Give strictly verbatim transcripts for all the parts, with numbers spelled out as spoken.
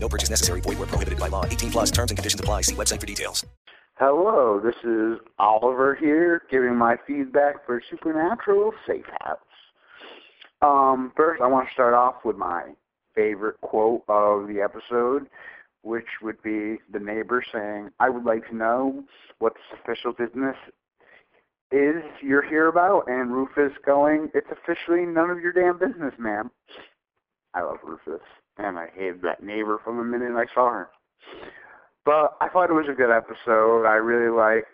No purchase necessary. Void where prohibited by law. eighteen plus terms and conditions apply. See website for details. Hello, this is Oliver here giving my feedback for Supernatural Safe House. Um, first, I want to start off with my favorite quote of the episode, which would be the neighbor saying, "I would like to know what this official business is you're here about," and Rufus going, "It's officially none of your damn business, ma'am." I love Rufus, and I hated that neighbor from the minute I saw her. But I thought it was a good episode. I really liked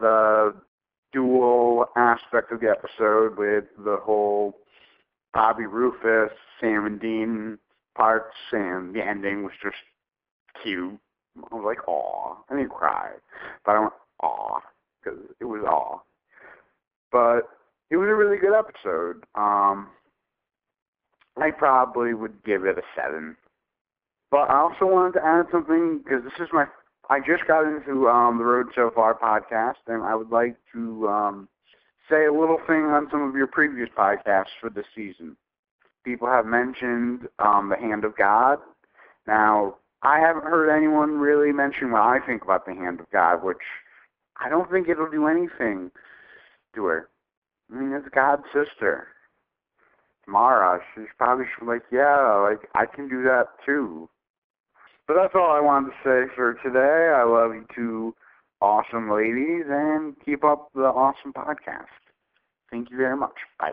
the dual aspect of the episode with the whole Bobby Rufus, Sam and Dean parts, and the ending was just cute. I was like, aw. I didn't cry, but I went, aw, because it was aw. But it was a really good episode. Um... I probably would give it a seven. But I also wanted to add something, because this is my, I just got into um, the Road So Far podcast, and I would like to um, say a little thing on some of your previous podcasts for this season. People have mentioned um, the hand of God. Now, I haven't heard anyone really mention what I think about the hand of God, which I don't think it'll do anything to her. I mean, it's God's sister. Mara, she's probably like, yeah, like, I can do that too. But that's all I wanted to say for today. I love you two awesome ladies, and keep up the awesome podcast. Thank you very much. Bye.